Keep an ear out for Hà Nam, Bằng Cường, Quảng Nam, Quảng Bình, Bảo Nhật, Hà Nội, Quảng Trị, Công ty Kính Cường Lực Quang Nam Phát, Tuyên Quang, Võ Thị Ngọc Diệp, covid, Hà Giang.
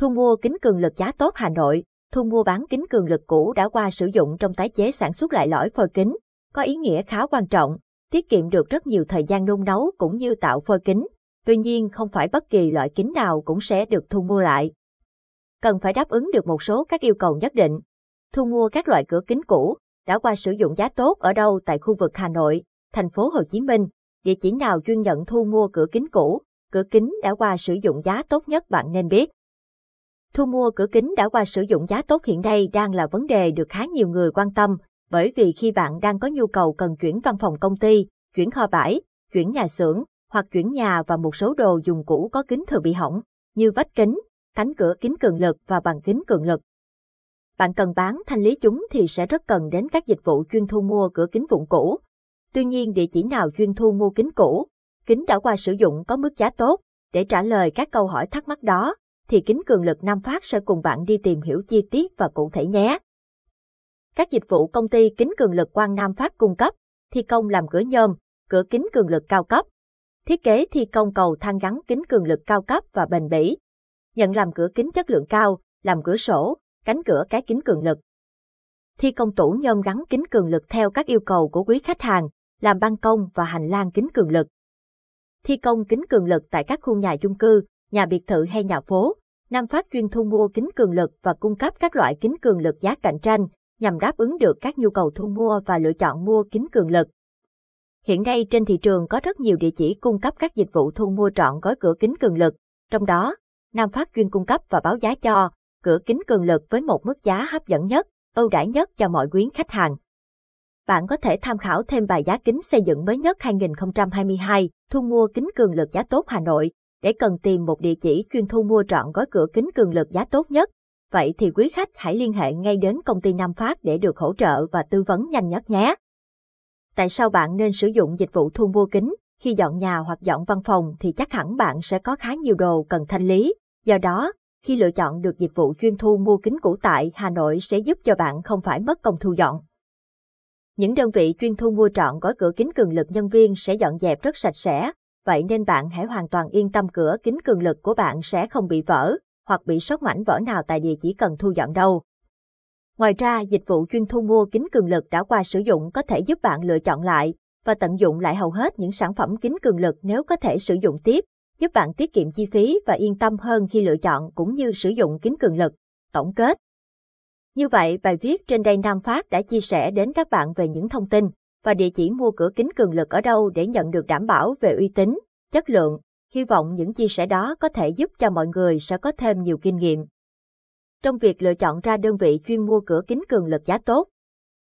Thu mua kính cường lực giá tốt Hà Nội, thu mua bán kính cường lực cũ đã qua sử dụng trong tái chế sản xuất lại lõi phôi kính, có ý nghĩa khá quan trọng, tiết kiệm được rất nhiều thời gian nung nấu cũng như tạo phôi kính. Tuy nhiên không phải bất kỳ loại kính nào cũng sẽ được thu mua lại. Cần phải đáp ứng được một số các yêu cầu nhất định. Thu mua các loại cửa kính cũ đã qua sử dụng giá tốt ở đâu tại khu vực Hà Nội, thành phố Hồ Chí Minh, địa chỉ nào chuyên nhận thu mua cửa kính cũ, cửa kính đã qua sử dụng giá tốt nhất bạn nên biết. Thu mua cửa kính đã qua sử dụng giá tốt hiện nay đang là vấn đề được khá nhiều người quan tâm, bởi vì khi bạn đang có nhu cầu cần chuyển văn phòng công ty, chuyển kho bãi, chuyển nhà xưởng, hoặc chuyển nhà và một số đồ dùng cũ có kính thừa bị hỏng, như vách kính, cánh cửa kính cường lực và bàn kính cường lực. Bạn cần bán thanh lý chúng thì sẽ rất cần đến các dịch vụ chuyên thu mua cửa kính vụn cũ. Tuy nhiên địa chỉ nào chuyên thu mua kính cũ, kính đã qua sử dụng có mức giá tốt, để trả lời các câu hỏi thắc mắc đó, thì Kính Cường Lực Nam Phát sẽ cùng bạn đi tìm hiểu chi tiết và cụ thể nhé. Các dịch vụ công ty Kính Cường Lực Quang Nam Phát cung cấp: thi công làm cửa nhôm, cửa kính cường lực cao cấp, thiết kế thi công cầu thang gắn kính cường lực cao cấp và bền bỉ, nhận làm cửa kính chất lượng cao, làm cửa sổ, cánh cửa cái kính cường lực, thi công tủ nhôm gắn kính cường lực theo các yêu cầu của quý khách hàng, làm ban công và hành lang kính cường lực, thi công kính cường lực tại các khu nhà chung cư, nhà biệt thự hay nhà phố. Nam Phát chuyên thu mua kính cường lực và cung cấp các loại kính cường lực giá cạnh tranh nhằm đáp ứng được các nhu cầu thu mua và lựa chọn mua kính cường lực. Hiện nay trên thị trường có rất nhiều địa chỉ cung cấp các dịch vụ thu mua trọn gói cửa kính cường lực, trong đó Nam Phát chuyên cung cấp và báo giá cho cửa kính cường lực với một mức giá hấp dẫn nhất, ưu đãi nhất cho mọi quý khách hàng. Bạn có thể tham khảo thêm bài giá kính xây dựng mới nhất 2022 thu mua kính cường lực giá tốt Hà Nội để cần tìm một địa chỉ chuyên thu mua trọn gói cửa kính cường lực giá tốt nhất. Vậy thì quý khách hãy liên hệ ngay đến công ty Nam Phát để được hỗ trợ và tư vấn nhanh nhất nhé. Tại sao bạn nên sử dụng dịch vụ thu mua kính? Khi dọn nhà hoặc dọn văn phòng thì chắc hẳn bạn sẽ có khá nhiều đồ cần thanh lý. Do đó, khi lựa chọn được dịch vụ chuyên thu mua kính cũ tại Hà Nội sẽ giúp cho bạn không phải mất công thu dọn. Những đơn vị chuyên thu mua trọn gói cửa kính cường lực nhân viên sẽ dọn dẹp rất sạch sẽ, vậy nên bạn hãy hoàn toàn yên tâm cửa kính cường lực của bạn sẽ không bị vỡ hoặc bị sót mảnh vỡ nào tại địa chỉ cần thu dọn đâu. Ngoài ra, dịch vụ chuyên thu mua kính cường lực đã qua sử dụng có thể giúp bạn lựa chọn lại và tận dụng lại hầu hết những sản phẩm kính cường lực nếu có thể sử dụng tiếp, giúp bạn tiết kiệm chi phí và yên tâm hơn khi lựa chọn cũng như sử dụng kính cường lực. Tổng kết. Như vậy, bài viết trên đây Nam Phát đã chia sẻ đến các bạn về những thông tin và địa chỉ mua cửa kính cường lực ở đâu để nhận được đảm bảo về uy tín, chất lượng. Hy vọng những chia sẻ đó có thể giúp cho mọi người sẽ có thêm nhiều kinh nghiệm trong việc lựa chọn ra đơn vị chuyên mua cửa kính cường lực giá tốt